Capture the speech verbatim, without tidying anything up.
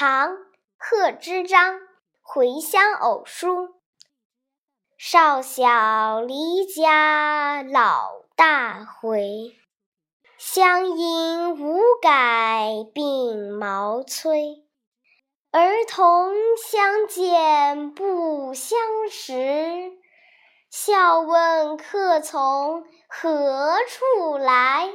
唐·贺知章《回乡偶书》。少小离家老大回，乡音无改鬓毛衰。儿童相见不相识，笑问客从何处来。